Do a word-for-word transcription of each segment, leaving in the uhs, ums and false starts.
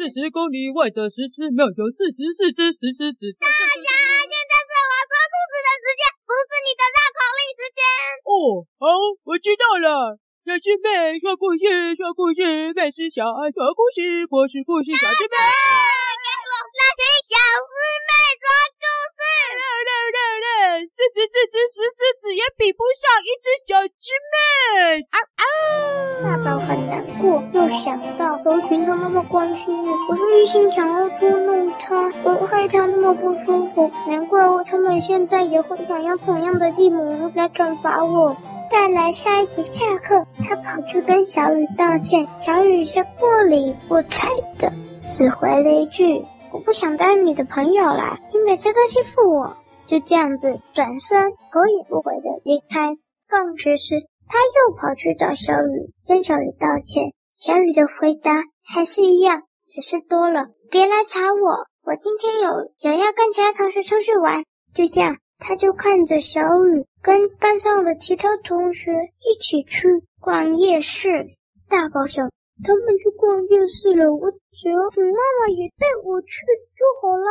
四十公里外的石狮庙有四十四只石狮子。大侠，现在是我说兔子的时间，不是你的绕口令时间。哦，好，我知道了。小师妹说故事，说故事，妹是小爱说故事，我是故事小师妹。给我那群小师妹说故事。六六六六，四十四只石狮子也比不上一只小师妹。啊啊！爸爸很难过，又想到我平常那么关心我，我是一心想要捉弄他，我害他那么不舒服，难怪他们现在也会想要同样的计谋来惩罚我。再来下一节下课，他跑去跟小雨道歉，小雨先过了一步踩的，只回了一句：“我不想当你的朋友啦，你每次都欺负我。”就这样子转身，头也不回的离开。放学时，他又跑去找小雨，跟小雨道歉。小雨的回答还是一样，只是多了“别来吵我，我今天有有要跟其他同学出去玩。”就这样，他就看着小雨跟班上的其他同学一起去逛夜市。大宝想，他们去逛夜市了，我只要妈妈也带我去就好了。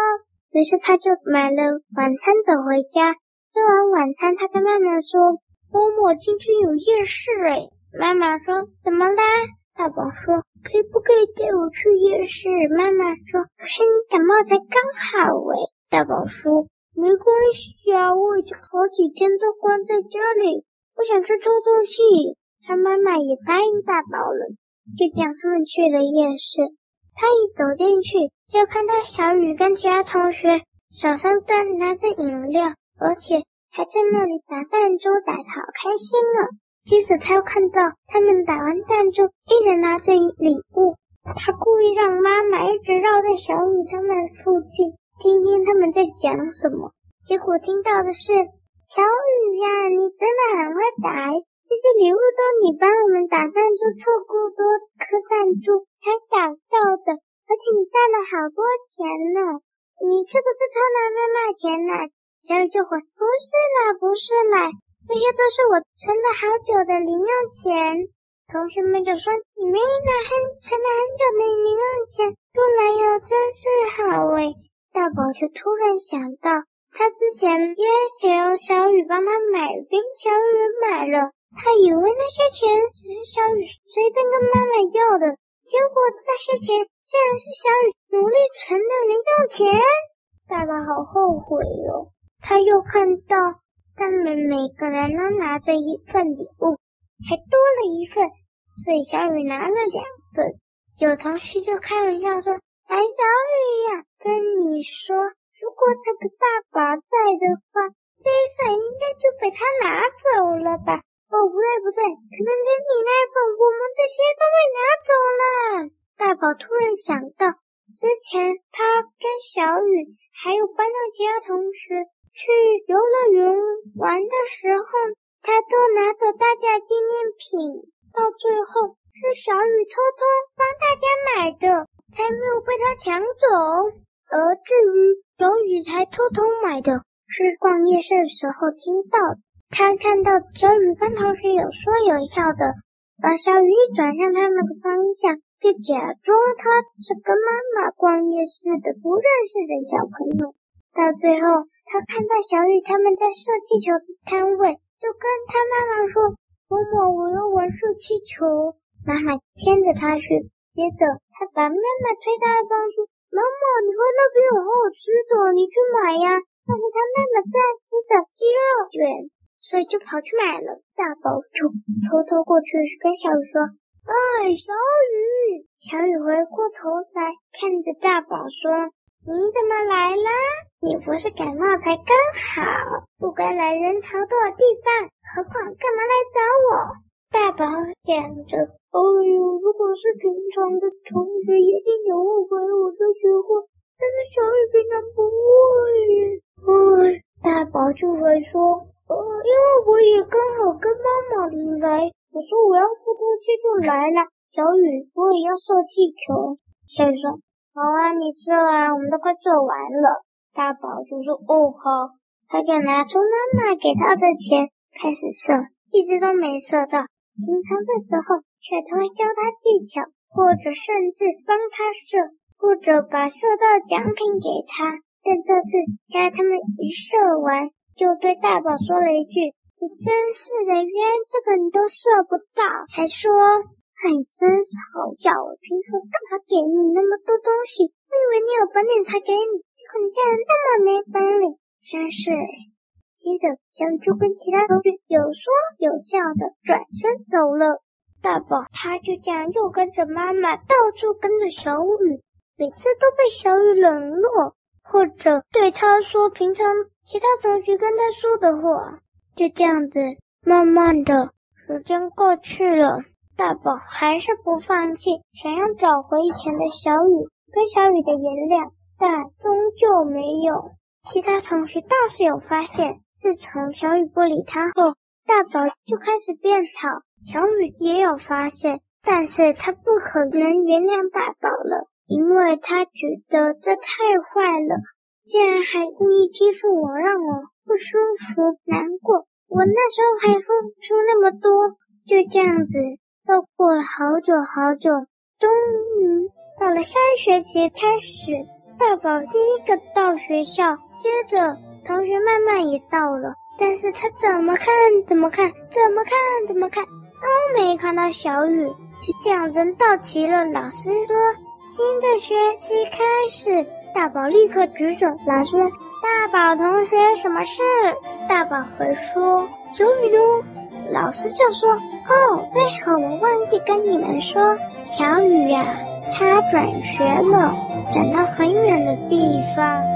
于是他就买了晚餐走回家。吃完晚餐，他跟妈妈说：“某某今天有夜市诶。”妈妈说：“怎么啦？”大宝说：“可以不可以带我去夜市？”妈妈说：“可是你感冒才刚好诶。”大宝说：“没关系啊，我已经好几天都关在家里，我想去透透气。”他妈妈也答应大宝了。就这样，他们去了夜市。他一走进去，就看到小雨跟其他同学手上端拿着饮料，而且还在那里打弹珠，打得好开心啊！接着他又看到他们打完弹珠，一人拿着礼物。他故意让妈妈一直绕在小雨他们附近，听听他们在讲什么。结果听到的是：“小雨呀、啊，你真的很会打，这些礼物都你帮我们打弹珠，凑够多颗弹珠才打到的。而且你赚了好多钱呢，你是不是偷拿妈妈钱呢？”小雨就回：“不是啦，不是啦，这些都是我存了好久的零用钱。”同学们就说：“你没拿很存了很久的零用钱出来哟，真是好诶。”大宝就突然想到，他之前约求小雨帮他买冰，小雨买了，他以为那些钱只是小雨随便跟妈妈要的，结果那些钱竟然是小雨努力存的零用钱，爸爸好后悔哦。他又看到他们每个人都拿着一份礼物，还多了一份，所以小雨拿了两份。有同学就开玩笑说：“哎，小雨呀、啊，跟你说，如果那个大宝在的话，这一份应该就被他拿走了吧？”哦，不对不对，可能跟你那份我们这些都被拿走了。大宝突然想到，之前他跟小雨还有班上其他同学去游乐园玩的时候，他都拿走大家纪念品，到最后是小雨偷偷帮大家买的，才没有被他抢走。而至于小雨才偷偷买的，是逛夜市的时候听到的。他看到小雨跟同学有说有笑的，而小雨一转向他们的方向，就假装他是跟妈妈逛夜市的不认识的小朋友。到最后，他看到小雨他们在射气球的摊位，就跟他妈妈说：“某某，我要玩射气球。”妈妈牵着他去，接着他把妈妈推到一旁说：“某某，你看那边有好好吃的，你去买呀。”那是他妈妈最爱吃的鸡肉卷，所以就跑去买了。大宝就偷偷过去跟小雨说：“哎，小雨！”小雨回过头来看着大宝说：“你怎么来啦？你不是感冒才刚好，不该来人潮多的地方，何况干嘛来找我？”大宝想着：“哎呦，如果是平常的同学，一定有误会我就学会，但是小雨平常不会。”哎，大宝就回说：“呃，因为我也刚好跟妈妈来。”我说我要不透气就来了。”小雨，我也要射气球。”小雨说：“好啊，你射啊，我们都快做完了。”大宝就说：“哦好。”他就拿出妈妈给他的钱开始射，一直都没射到。平常的时候，小童会教他技巧，或者甚至帮他射，或者把受到奖品给他。但这次压他们一射完，就对大宝说了一句：“你真是的冤，这个你都射不到。”还说：“哎，真是好笑！我平常干嘛给你那么多东西？我以为你有本领才给你，结果你竟然那么没本领，真是。”接着，小雨就跟其他同学有说有笑的转身走了。大宝他就这样又跟着妈妈到处跟着小雨，每次都被小雨冷落，或者对他说平常其他同学跟他说的话。就这样子，慢慢的时间过去了，大宝还是不放弃，想要找回以前的小雨，跟小雨的原谅，但终究没有。其他同学倒是有发现，自从小雨不理他后，大宝就开始变好。小雨也有发现，但是他不可能原谅大宝了，因为他觉得这太坏了，竟然还故意欺负我，让我不舒服难过，我那时候还付出那么多。就这样子又过了好久好久，终于到了下一学期开始，大宝第一个到学校，接着同学慢慢也到了，但是他怎么看怎么看怎么看怎么看都没看到小雨。就这样人到齐了，老师说新的学期开始，大宝立刻举手，老师问大宝同学什么事，大宝回说小雨喽。老师就说哦，对好，我忘记跟你们说，小雨啊，他转学了，转到很远的地方。